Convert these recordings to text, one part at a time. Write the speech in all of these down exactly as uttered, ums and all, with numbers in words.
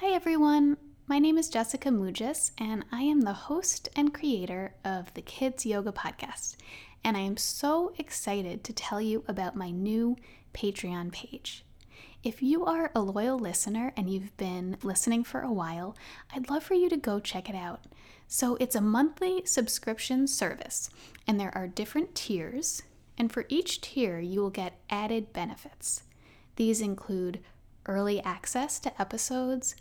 Hi everyone, my name is Jessica Mugis and I am the host and creator of the Kids Yoga Podcast, and I am so excited to tell you about my new Patreon page. If you are a loyal listener and you've been listening for a while, I'd love for you to go check it out. So it's a monthly subscription service and there are different tiers, and for each tier you will get added benefits. These include early access to episodes,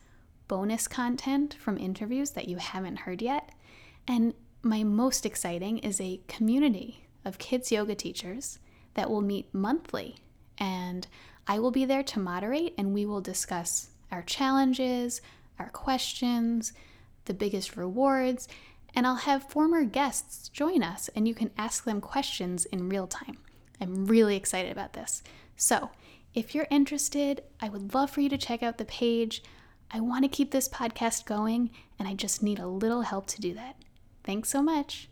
bonus content from interviews that you haven't heard yet, and my most exciting is a community of kids yoga teachers that will meet monthly, and I will be there to moderate, and we will discuss our challenges, our questions, the biggest rewards, and I'll have former guests join us and you can ask them questions in real time. I'm really excited about this. So if you're interested, I would love for you to check out the page. I want to keep this podcast going, and I just need a little help to do that. Thanks so much.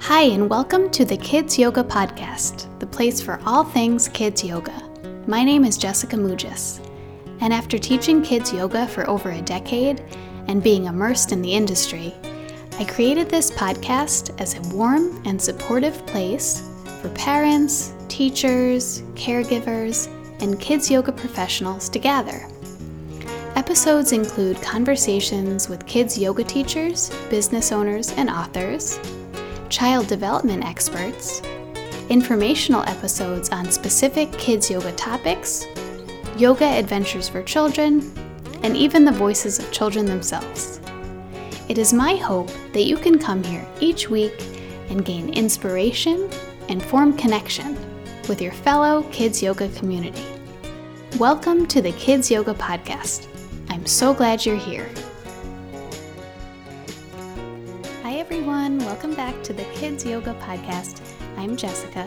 Hi, and welcome to the Kids Yoga Podcast, the place for all things kids yoga. My name is Jessica Mugis, and after teaching kids yoga for over a decade and being immersed in the industry, I created this podcast as a warm and supportive place for parents, teachers, caregivers, and kids yoga professionals to gather. Episodes include conversations with kids yoga teachers, business owners and authors, child development experts, informational episodes on specific kids yoga topics, yoga adventures for children, and even the voices of children themselves. It is my hope that you can come here each week and gain inspiration and form connection with your fellow kids yoga community. Welcome to the Kids Yoga Podcast. I'm so glad you're here. Hi everyone, welcome back to the Kids Yoga Podcast. I'm Jessica,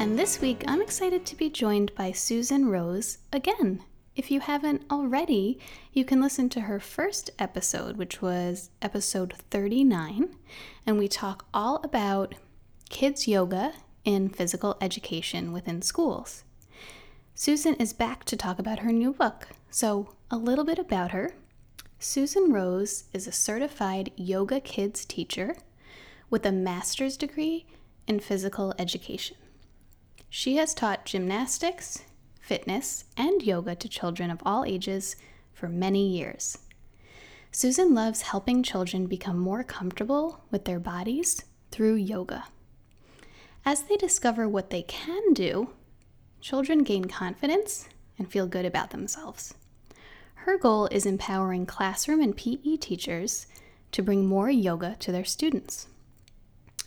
and this week I'm excited to be joined by Susan Rose again. If you haven't already, you can listen to her first episode, which was episode thirty-nine, and we talk all about kids yoga in physical education within schools. Susan is back to talk about her new book. So a little bit about her. Susan Rose is a certified yoga kids teacher with a master's degree in physical education. She has taught gymnastics, fitness, and yoga to children of all ages for many years. Susan loves helping children become more comfortable with their bodies through yoga. As they discover what they can do, children gain confidence and feel good about themselves. Her goal is empowering classroom and P E teachers to bring more yoga to their students.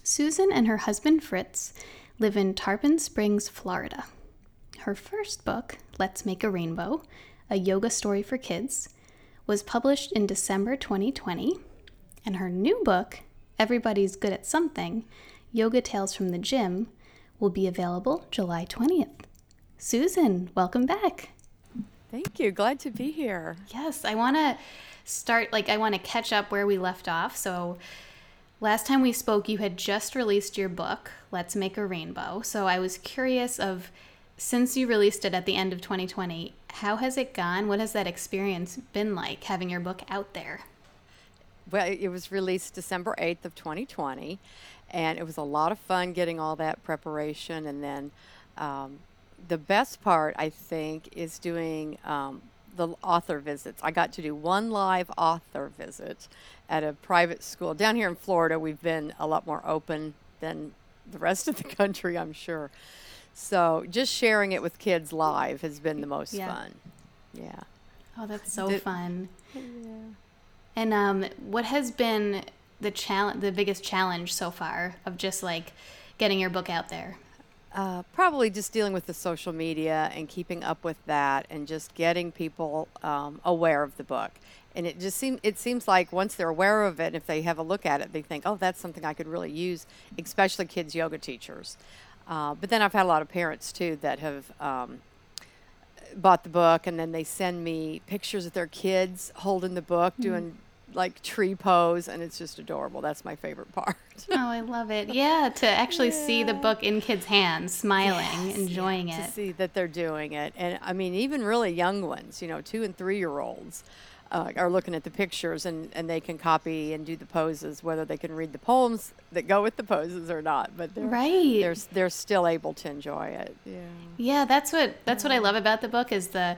Susan and her husband Fritz live in Tarpon Springs, Florida. Her first book, Let's Make a Rainbow, a yoga story for kids, was published in December twenty twenty, and her new book, Everybody's Good at Something, Yoga Tales from the Gym, will be available July twentieth. Susan, welcome back. Thank you. Glad to be here. Yes, I want to start, like I want to catch up where we left off. So last time we spoke, you had just released your book, Let's Make a Rainbow. So I was curious of, since you released it at the end of twenty twenty, how has it gone? What has that experience been like, having your book out there? Well, it was released December eighth of twenty twenty, and it was a lot of fun getting all that preparation. And then um, the best part, I think, is doing um, the author visits. I got to do one live author visit at a private school. Down here in Florida, we've been a lot more open than the rest of the country, I'm sure. So just sharing it with kids live has been the most yeah. fun. Yeah. Oh, that's so Did, fun. Yeah. And um, what has been the challenge, the biggest challenge so far of just like getting your book out there? Uh, probably just dealing with the social media and keeping up with that, and just getting people um, aware of the book. And it just seems it seems like once they're aware of it, and if they have a look at it, they think, oh, that's something I could really use, especially kids yoga teachers. Uh, but then I've had a lot of parents, too, that have um, bought the book, and then they send me pictures of their kids holding the book, mm-hmm. doing like tree pose, and it's just adorable. That's my favorite part. Oh, I love it. Yeah, to actually yeah. see the book in kids' hands, smiling, yes, enjoying yeah, it. To see that they're doing it. And I mean, even really young ones, you know, two and three-year-olds uh, are looking at the pictures, and, and they can copy and do the poses, whether they can read the poems that go with the poses or not. But they're, right. they're, they're still able to enjoy it. Yeah, yeah that's what that's yeah. what I love about the book is the...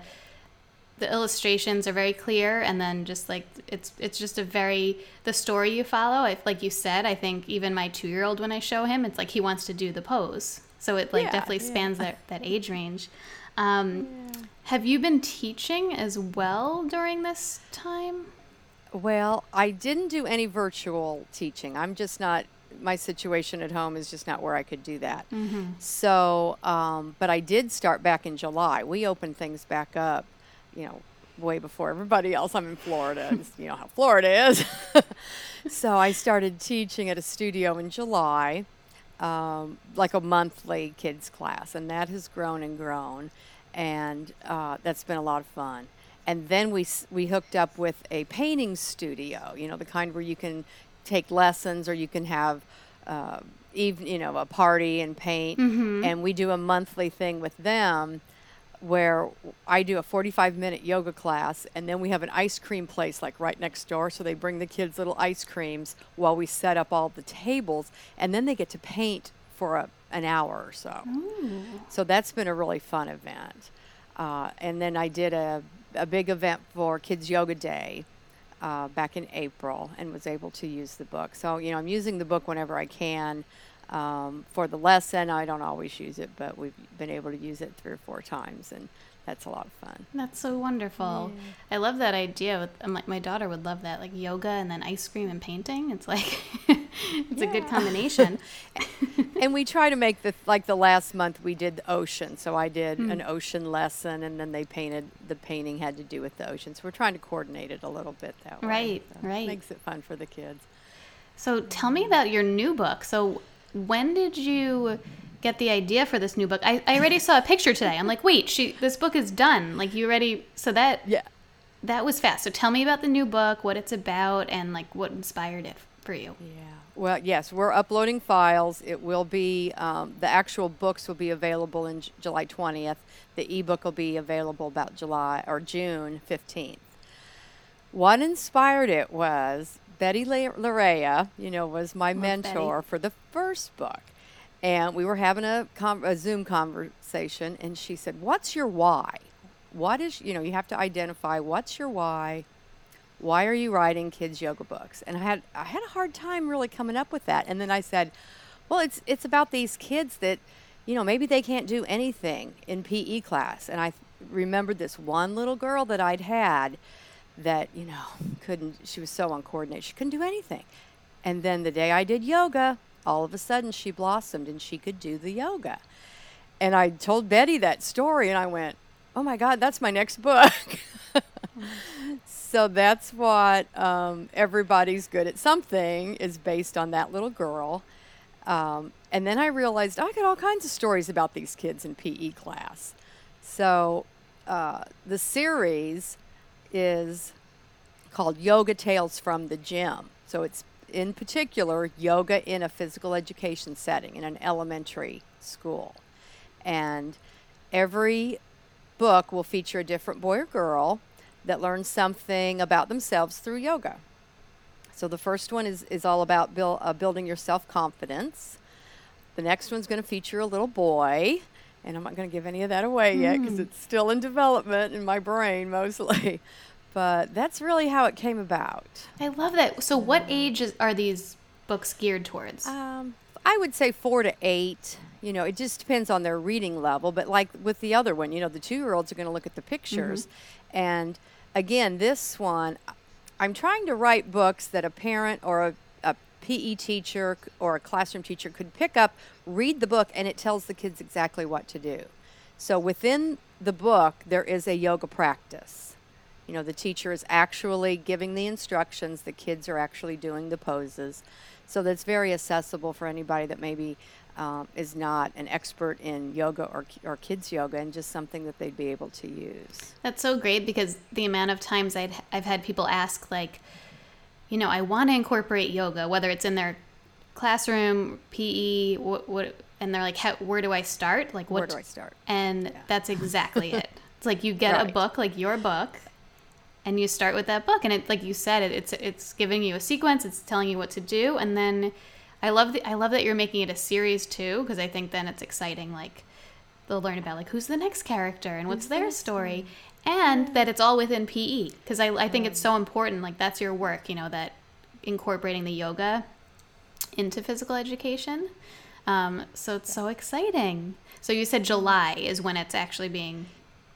the illustrations are very clear, and then just like it's it's just a very the story you follow. I, like you said, I think even my two-year-old, when I show him, it's like he wants to do the pose, so it like yeah, definitely yeah. spans that, that age range. Um, yeah. Have you been teaching as well during this time? Well, I didn't do any virtual teaching. I'm just not my situation at home is just not where I could do that. Mm-hmm. So, um, but I did start back in July. We opened things back up, you know, way before everybody else. I'm in Florida, and you know how Florida is. So I started teaching at a studio in July, um, like a monthly kids class, and that has grown and grown, and uh, that's been a lot of fun. And then we we hooked up with a painting studio, you know, the kind where you can take lessons or you can have, uh, even, you know, a party and paint. Mm-hmm. And we do a monthly thing with them, where I do a forty-five minute yoga class, and then we have an ice cream place like right next door, so they bring the kids little ice creams while we set up all the tables, and then they get to paint for a, an hour or so. Ooh. So that's been a really fun event. Uh, and then I did a, a big event for Kids Yoga Day uh, back in April, and was able to use the book. So, you know, I'm using the book whenever I can. Um, for the lesson, I don't always use it, but we've been able to use it three or four times, and that's a lot of fun. That's so wonderful. Yeah. I love that idea. With, um, like, my daughter would love that, like yoga and then ice cream and painting. It's like it's yeah. a good combination. And we try to make the like the last month we did the ocean, so I did mm-hmm. an ocean lesson, and then they painted the painting had to do with the ocean. So we're trying to coordinate it a little bit that way. Right, so right. It makes it fun for the kids. So tell me about your new book. So. When did you get the idea for this new book? I, I already saw a picture today. I'm like, wait, she this book is done. Like, you already, so that yeah. that was fast. So tell me about the new book, what it's about, and like what inspired it for you. Yeah. Well, yes, we're uploading files. It will be, um, the actual books will be available in J- July twentieth. The ebook will be available about July or June fifteenth. What inspired it was Betty Larrea, you know, was my Love mentor Betty. For the first book. And we were having a, com- a Zoom conversation, and she said, what's your why? What is, you know, you have to identify what's your why. Why are you writing kids' yoga books? And I had I had a hard time really coming up with that. And then I said, well, it's it's about these kids that, you know, maybe they can't do anything in P E class. And I remembered this one little girl that I'd had that, you know, couldn't, she was so uncoordinated, she couldn't do anything. And then the day I did yoga, all of a sudden she blossomed and she could do the yoga. And I told Betty that story, and I went, oh my God, that's my next book. So that's what um, Everybody's Good at Something is based on, that little girl. Um, and then I realized I got all kinds of stories about these kids in P E class. So uh, the series is called Yoga Tales from the Gym. So it's in particular yoga in a physical education setting in an elementary school. And every book will feature a different boy or girl that learns something about themselves through yoga. So the first one is, is all about build, uh, building your self-confidence. The next one's going to feature a little boy. And I'm not going to give any of that away mm. yet, because it's still in development in my brain mostly. But that's really how it came about. I love that. So what age is, are these books geared towards? Um, I would say four to eight. You know, it just depends on their reading level. But like with the other one, you know, the two-year-olds are going to look at the pictures. Mm-hmm. And again, this one, I'm trying to write books that a parent or a P E teacher or a classroom teacher could pick up, read the book, and it tells the kids exactly what to do. So within the book, there is a yoga practice. You know, the teacher is actually giving the instructions, the kids are actually doing the poses. So that's very accessible for anybody that maybe um, is not an expert in yoga or, or kids yoga, and just something that they'd be able to use. That's so great, because the amount of times I'd, I've had people ask, like, you know, I want to incorporate yoga, whether it's in their classroom, P E, what, what and they're like, how, where do I start? Like, what where do I start? And yeah. that's exactly it. It's like you get right. a book, like your book, and you start with that book. And it, like you said, it, it's it's giving you a sequence. It's telling you what to do. And then I love the, I love that you're making it a series too, because I think then it's exciting. Like they'll learn about like who's the next character and what's their story, and that it's all within P E. Because I I think it's so important. Like that's your work, you know, that incorporating the yoga into physical education. Um, so it's so exciting. So you said July is when it's actually being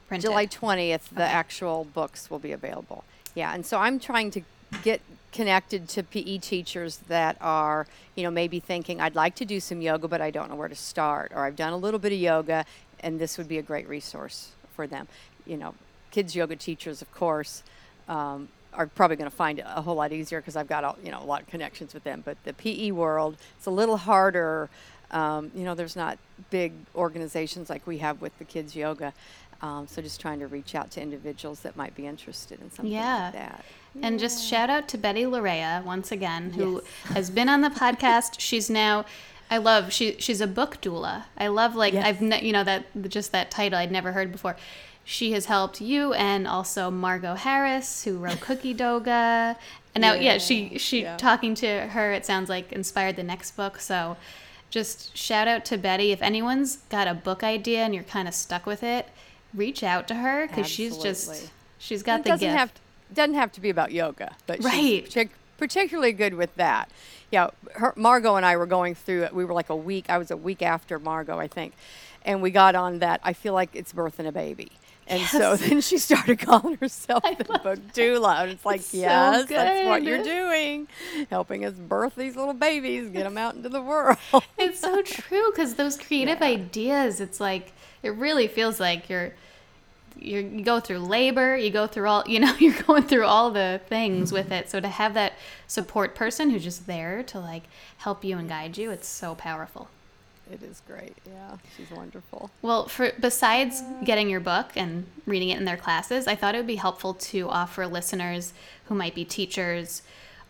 printed. July twentieth, the okay. actual books will be available. Yeah, and so I'm trying to get connected to P E teachers that are, you know, maybe thinking, I'd like to do some yoga, but I don't know where to start, or I've done a little bit of yoga, and this would be a great resource for them. You know, kids yoga teachers, of course, um, are probably going to find it a whole lot easier because I've got, all, you know, a lot of connections with them. But the P E world, it's a little harder. Um, you know, there's not big organizations like we have with the kids yoga. Um, so just trying to reach out to individuals that might be interested in something yeah. like that. And yeah. just shout out to Betty Larrea once again, who yes. has been on the podcast. She's now, I love, she she's a book doula. I love like, yes. I've, ne- you know, that just that title I'd never heard before. She has helped you and also Margot Harris, who wrote Cookie Doga. And now, yeah, yeah she, she yeah. talking to her, it sounds like inspired the next book. So just shout out to Betty. If anyone's got a book idea and you're kind of stuck with it, reach out to her because she's just, she's got it the doesn't gift. Have to, doesn't have to be about yoga, but right. she's partic- particularly good with that. Yeah, her, Margot and I were going through it. We were like a week, I was a week after Margot, I think. And we got on that, I feel like it's birthing a baby. And yes. so then she started calling herself the book doula. And it's like, it's yes, so that's what you're doing. Helping us birth these little babies, get them out into the world. It's so true because those creative yeah. ideas, it's like, it really feels like you're, you're, you go through labor, you go through all, you know, you're going through all the things with it. So to have that support person who's just there to like help you and guide you, it's so powerful. It is great. Yeah, she's wonderful. Well, for besides getting your book and reading it in their classes, I thought it would be helpful to offer listeners who might be teachers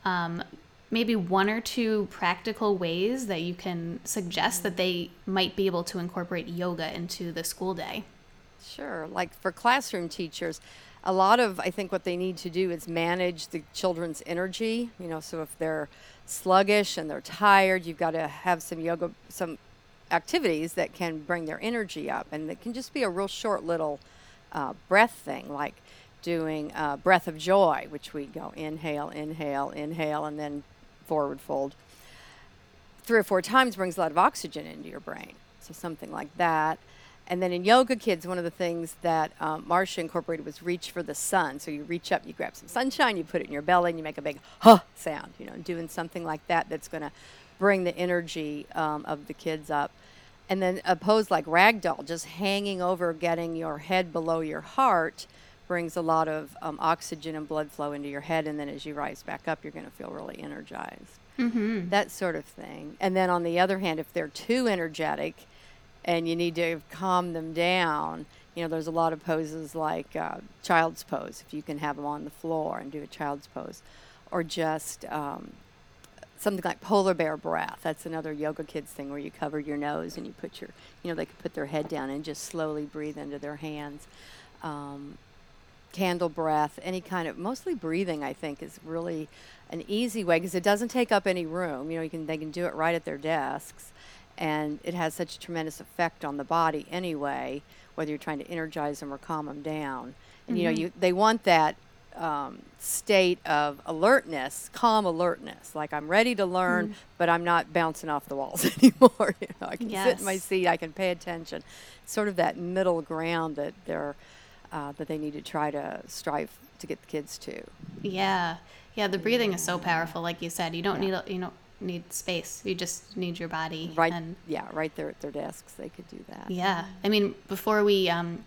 um, maybe one or two practical ways that you can suggest that they might be able to incorporate yoga into the school day. Sure. Like for classroom teachers, a lot of, I think what they need to do is manage the children's energy. You know, so if they're sluggish and they're tired, you've got to have some yoga, some activities that can bring their energy up, and it can just be a real short little uh, breath thing, like doing uh, breath of joy, which we go inhale, inhale, inhale, and then forward fold. Three or four times brings a lot of oxygen into your brain, so something like that. And then in yoga kids, one of the things that um, Marcia incorporated was reach for the sun. So you reach up, you grab some sunshine, you put it in your belly, and you make a big huh sound, you know, doing something like that that's going to bring the energy um, of the kids up. And then a pose like ragdoll, just hanging over, getting your head below your heart, brings a lot of um, oxygen and blood flow into your head. And then as you rise back up, you're going to feel really energized. Mm-hmm. That sort of thing. And then on the other hand, if they're too energetic and you need to calm them down, you know, there's a lot of poses like uh, child's pose, if you can have them on the floor and do a child's pose, or just... Um, something like polar bear breath. That's another yoga kids thing where you cover your nose and you put your, you know, they could put their head down and just slowly breathe into their hands. Um, candle breath, any kind of, mostly breathing, I think, is really an easy way because it doesn't take up any room. You know, you can they can do it right at their desks, and it has such a tremendous effect on the body anyway, whether you're trying to energize them or calm them down. And, mm-hmm. you know, you they want that Um, state of alertness, calm alertness. Like I'm ready to learn, mm. but I'm not bouncing off the walls anymore. You know, I can yes. sit in my seat. I can pay attention. Sort of that middle ground that they're uh, that they need to try to strive to get the kids to. Yeah, yeah. The breathing yeah. is so powerful. Like you said, you don't yeah. need you don't need space. You just need your body. Right. And yeah, right there at their desks, they could do that. Yeah. I mean, before we. Um,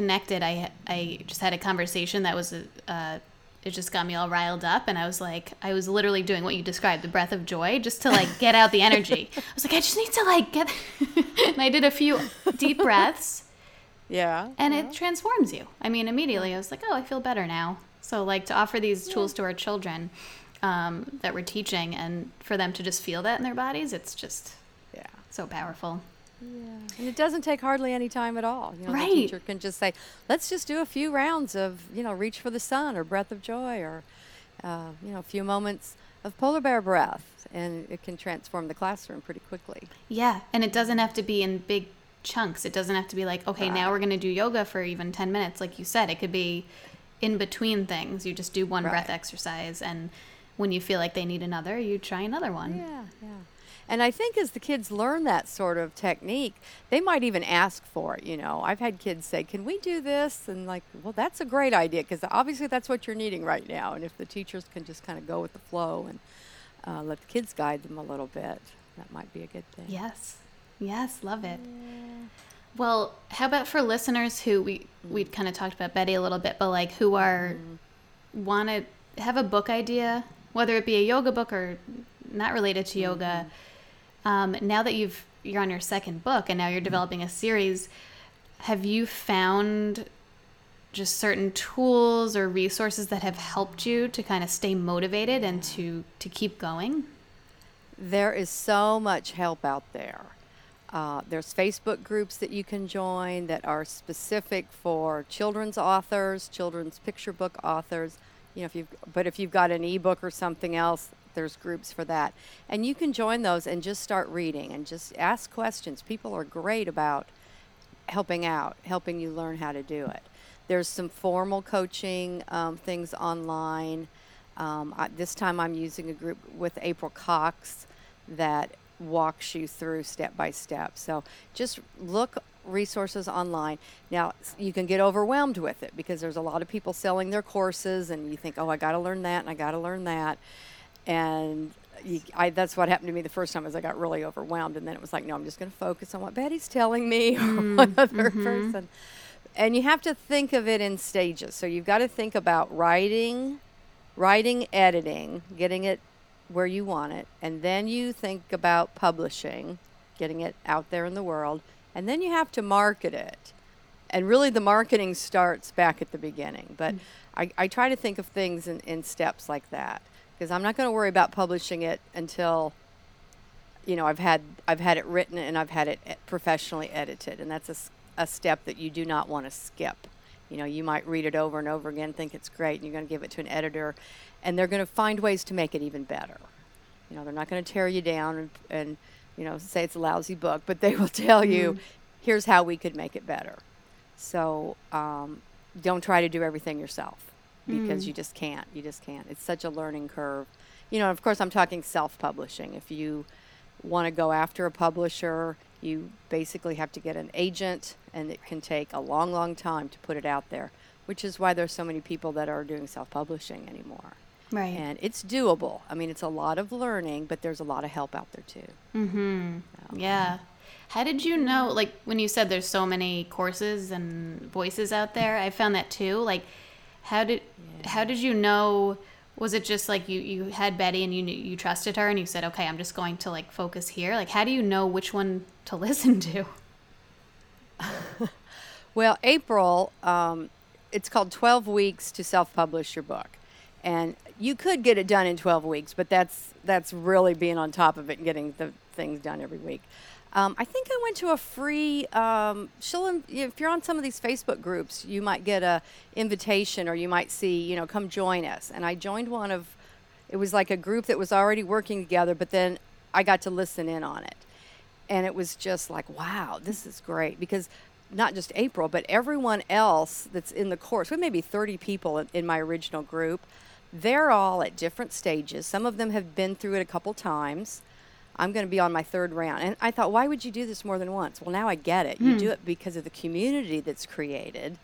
connected I I just had a conversation that was uh it just got me all riled up, and I was like I was literally doing what you described, the breath of joy, just to like get out the energy. I was like I just need to like get and I did a few deep breaths yeah and yeah. it transforms you. I mean immediately I was like, oh, I feel better now. So like to offer these yeah. tools to our children um, that we're teaching, and for them to just feel that in their bodies, it's just yeah, so powerful. Yeah, and it doesn't take hardly any time at all. You know, right. The teacher can just say, let's just do a few rounds of, you know, reach for the sun or breath of joy, or, uh, you know, a few moments of polar bear breath, and it can transform the classroom pretty quickly. Yeah, and it doesn't have to be in big chunks. It doesn't have to be like, okay, right. now we're going to do yoga for even ten minutes. Like you said, it could be in between things. You just do one right. breath exercise, and when you feel like they need another, you try another one. Yeah, yeah. And I think as the kids learn that sort of technique, they might even ask for it, you know. I've had kids say, can we do this? And like, well, that's a great idea, because obviously that's what you're needing right now. And if the teachers can just kind of go with the flow and uh, let the kids guide them a little bit, that might be a good thing. Yes. Yes, love it. Yeah. Well, how about for listeners who, we, we kind of talked about Betty a little bit, but like who are, mm-hmm. want to have a book idea, whether it be a yoga book or not related to mm-hmm. yoga. Um, now that you've, you're on your second book and now you're developing a series, have you found just certain tools or resources that have helped you to kind of stay motivated and to, to keep going? There is so much help out there. Uh, there's Facebook groups that you can join that are specific for children's authors, children's picture book authors. You know, if you've, but if you've got an ebook or something else, there's groups for that, and you can join those and just start reading and just ask questions. People are great about helping out, helping you learn how to do it. There's some formal coaching um, things online. Um, I, this time I'm using a group with April Cox that walks you through step by step. So just look resources online. Now, you can get overwhelmed with it because there's a lot of people selling their courses, and you think, oh, I got to learn that and I got to learn that. And you, I, that's what happened to me the first time, is I got really overwhelmed. And then it was like, no, I'm just going to focus on what Betty's telling me or mm, one other mm-hmm. person. And you have to think of it in stages. So you've got to think about writing, writing, editing, getting it where you want it. And then you think about publishing, getting it out there in the world. And then you have to market it. And really the marketing starts back at the beginning. But mm. I, I try to think of things in, in steps like that, because I'm not going to worry about publishing it until, you know, I've had I've had it written and I've had it professionally edited. And that's a, a step that you do not want to skip. You know, you might read it over and over again, think it's great, and you're going to give it to an editor, and they're going to find ways to make it even better. You know, they're not going to tear you down and, and, you know, say it's a lousy book, but they will tell mm-hmm. you, here's how we could make it better. So um, don't try to do everything yourself, because you just can't. You just can't. It's such a learning curve. You know, of course, I'm talking self-publishing. If you want to go after a publisher, you basically have to get an agent, and it can take a long, long time to put it out there, which is why there's so many people that are doing self-publishing anymore. Right. And it's doable. I mean, it's a lot of learning, but there's a lot of help out there, too. Mm-hmm. So, yeah. How did you know, like, when you said there's so many courses and voices out there, I found that, too. Like, How did yeah. how did you know? Was it just like you, you had Betty and you knew, you trusted her and you said, okay, I'm just going to like focus here? Like, how do you know which one to listen to? Well, April, um, it's called twelve weeks to self-publish your book. And you could get it done in twelve weeks, but that's that's really being on top of it and getting the things done every week. Um, I think I went to a free, um, she'll, if you're on some of these Facebook groups, you might get a invitation, or you might see, you know, come join us. And I joined one of, it was like a group that was already working together, but then I got to listen in on it. And it was just like, wow, this is great. Because not just April, but everyone else that's in the course, we had maybe thirty people in, in my original group. They're all at different stages. Some of them have been through it a couple times. I'm going to be on my third round. And I thought, why would you do this more than once? Well, now I get it. Mm. You do it because of the community that's created.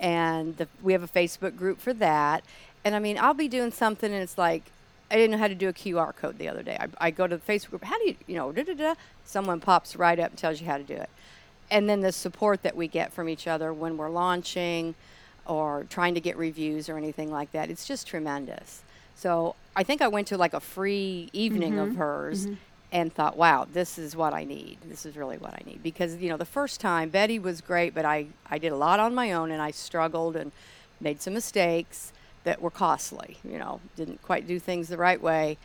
And the, we have a Facebook group for that. And, I mean, I'll be doing something, and it's like, I didn't know how to do a Q R code the other day. I, I go to the Facebook group. How do you, you know, da-da-da. Someone pops right up and tells you how to do it. And then the support that we get from each other when we're launching or trying to get reviews or anything like that, it's just tremendous. So I think I went to, like, a free evening mm-hmm. of hers. Mm-hmm. And thought, wow, this is what I need. This is really what I need. Because, you know, the first time, Betty was great, but I, I did a lot on my own, and I struggled and made some mistakes. that were costly. You know, didn't quite do things the right way.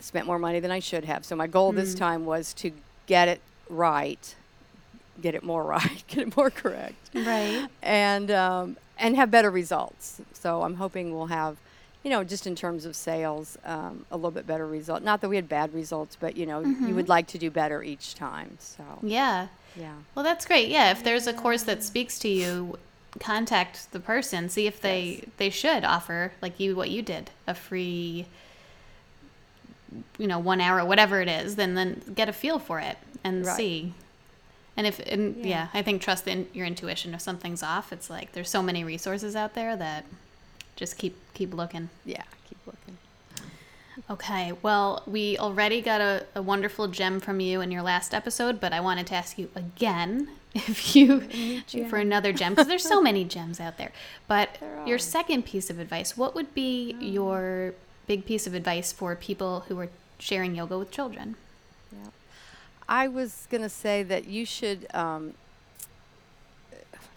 Spent more money than I should have. So my goal mm. this time was to get it right, get it more right, get it more correct. Right. And um, and have better results. So I'm hoping we'll have, you know, just in terms of sales, um, a little bit better result. Not that we had bad results, but, you know, mm-hmm. you would like to do better each time. So yeah. Yeah. Well, that's great. Yeah. If there's a course that speaks to you, contact the person. See if they, yes. they should offer, like you, what you did, a free, you know, one hour, whatever it is, then, then get a feel for it and right. see. And if, and yeah. yeah, I think trust in your intuition. If something's off, it's like, there's so many resources out there that just keep, keep looking. Yeah. Keep looking. Okay. Well, we already got a, a wonderful gem from you in your last episode, but I wanted to ask you again if you, for another gem, because there's so many gems out there, but your second piece of advice, what would be oh. your big piece of advice for people who are sharing yoga with children? Yeah, I was going to say that you should um,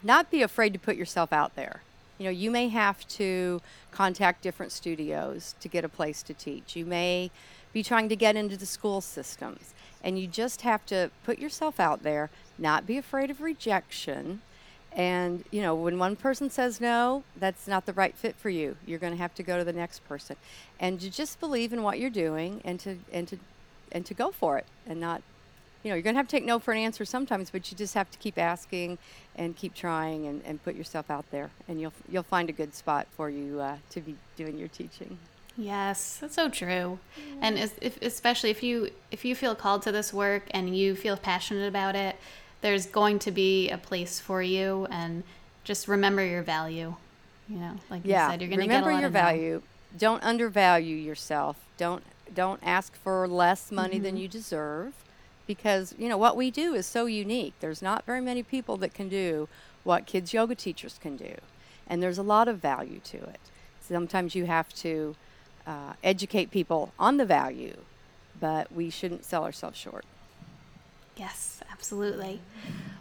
not be afraid to put yourself out there. You know, you may have to contact different studios to get a place to teach. You may be trying to get into the school systems, and you just have to put yourself out there, not be afraid of rejection. And, you know, when one person says no, that's not the right fit for you. You're going to have to go to the next person. And to just believe in what you're doing and to and to, and to go for it. And not, you know, you're going to have to take no for an answer sometimes, but you just have to keep asking and keep trying and, and put yourself out there. And you'll you'll find a good spot for you uh, to be doing your teaching. Yes, that's so true. Mm-hmm. And as, if, especially if you if you feel called to this work and you feel passionate about it, there's going to be a place for you, and just remember your value. You know, like yeah. you said, you're going to get a lot of remember your value. Them. Don't undervalue yourself. Don't don't ask for less money mm-hmm. than you deserve, because, you know, what we do is so unique. There's not very many people that can do what kids yoga teachers can do, and there's a lot of value to it. Sometimes you have to uh, educate people on the value, but we shouldn't sell ourselves short. Yes, absolutely.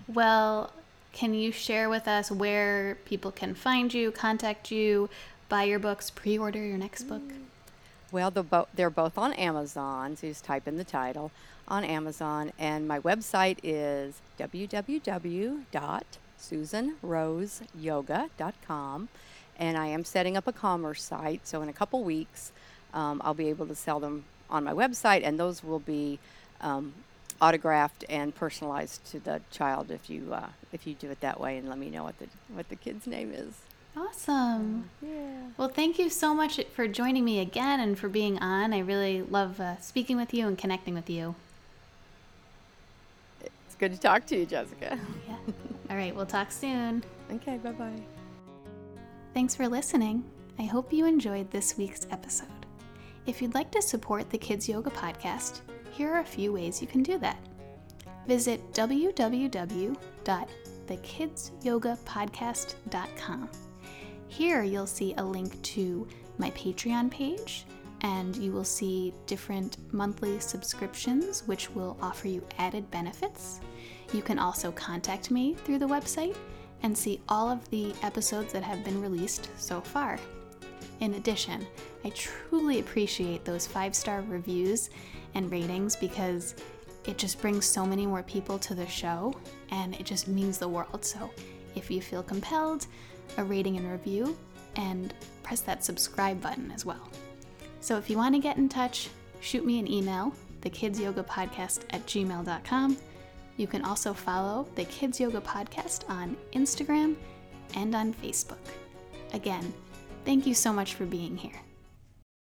Well, can you share with us where people can find you, contact you, buy your books, pre-order your next book? Well, they're, bo- they're both on Amazon, so you just type in the title on Amazon. And my website is w w w dot susan rose yoga dot com. And I am setting up a commerce site, so in a couple weeks, um, I'll be able to sell them on my website, and those will be... Um, autographed and personalized to the child if you uh, if you do it that way, and let me know what the what the kid's name is. Awesome. Yeah. Well, thank you so much for joining me again and for being on. I really love uh, speaking with you and connecting with you. It's good to talk to you, Jessica. Yeah. All right, we'll talk soon. Okay, bye-bye. Thanks for listening. I hope you enjoyed this week's episode. If you'd like to support the Kids Yoga Podcast, here are a few ways you can do that. Visit w w w dot the kids yoga podcast dot com. Here you'll see a link to my Patreon page, and you will see different monthly subscriptions, which will offer you added benefits. You can also contact me through the website and see all of the episodes that have been released so far. In addition, I truly appreciate those five-star reviews and ratings, because it just brings so many more people to the show, and it just means the world. So if you feel compelled, a rating and review, and press that subscribe button as well. So if you want to get in touch, shoot me an email, the kids yoga podcast at gmail dot com. You can also follow the Kids Yoga Podcast on Instagram and on Facebook. Again, thank you so much for being here.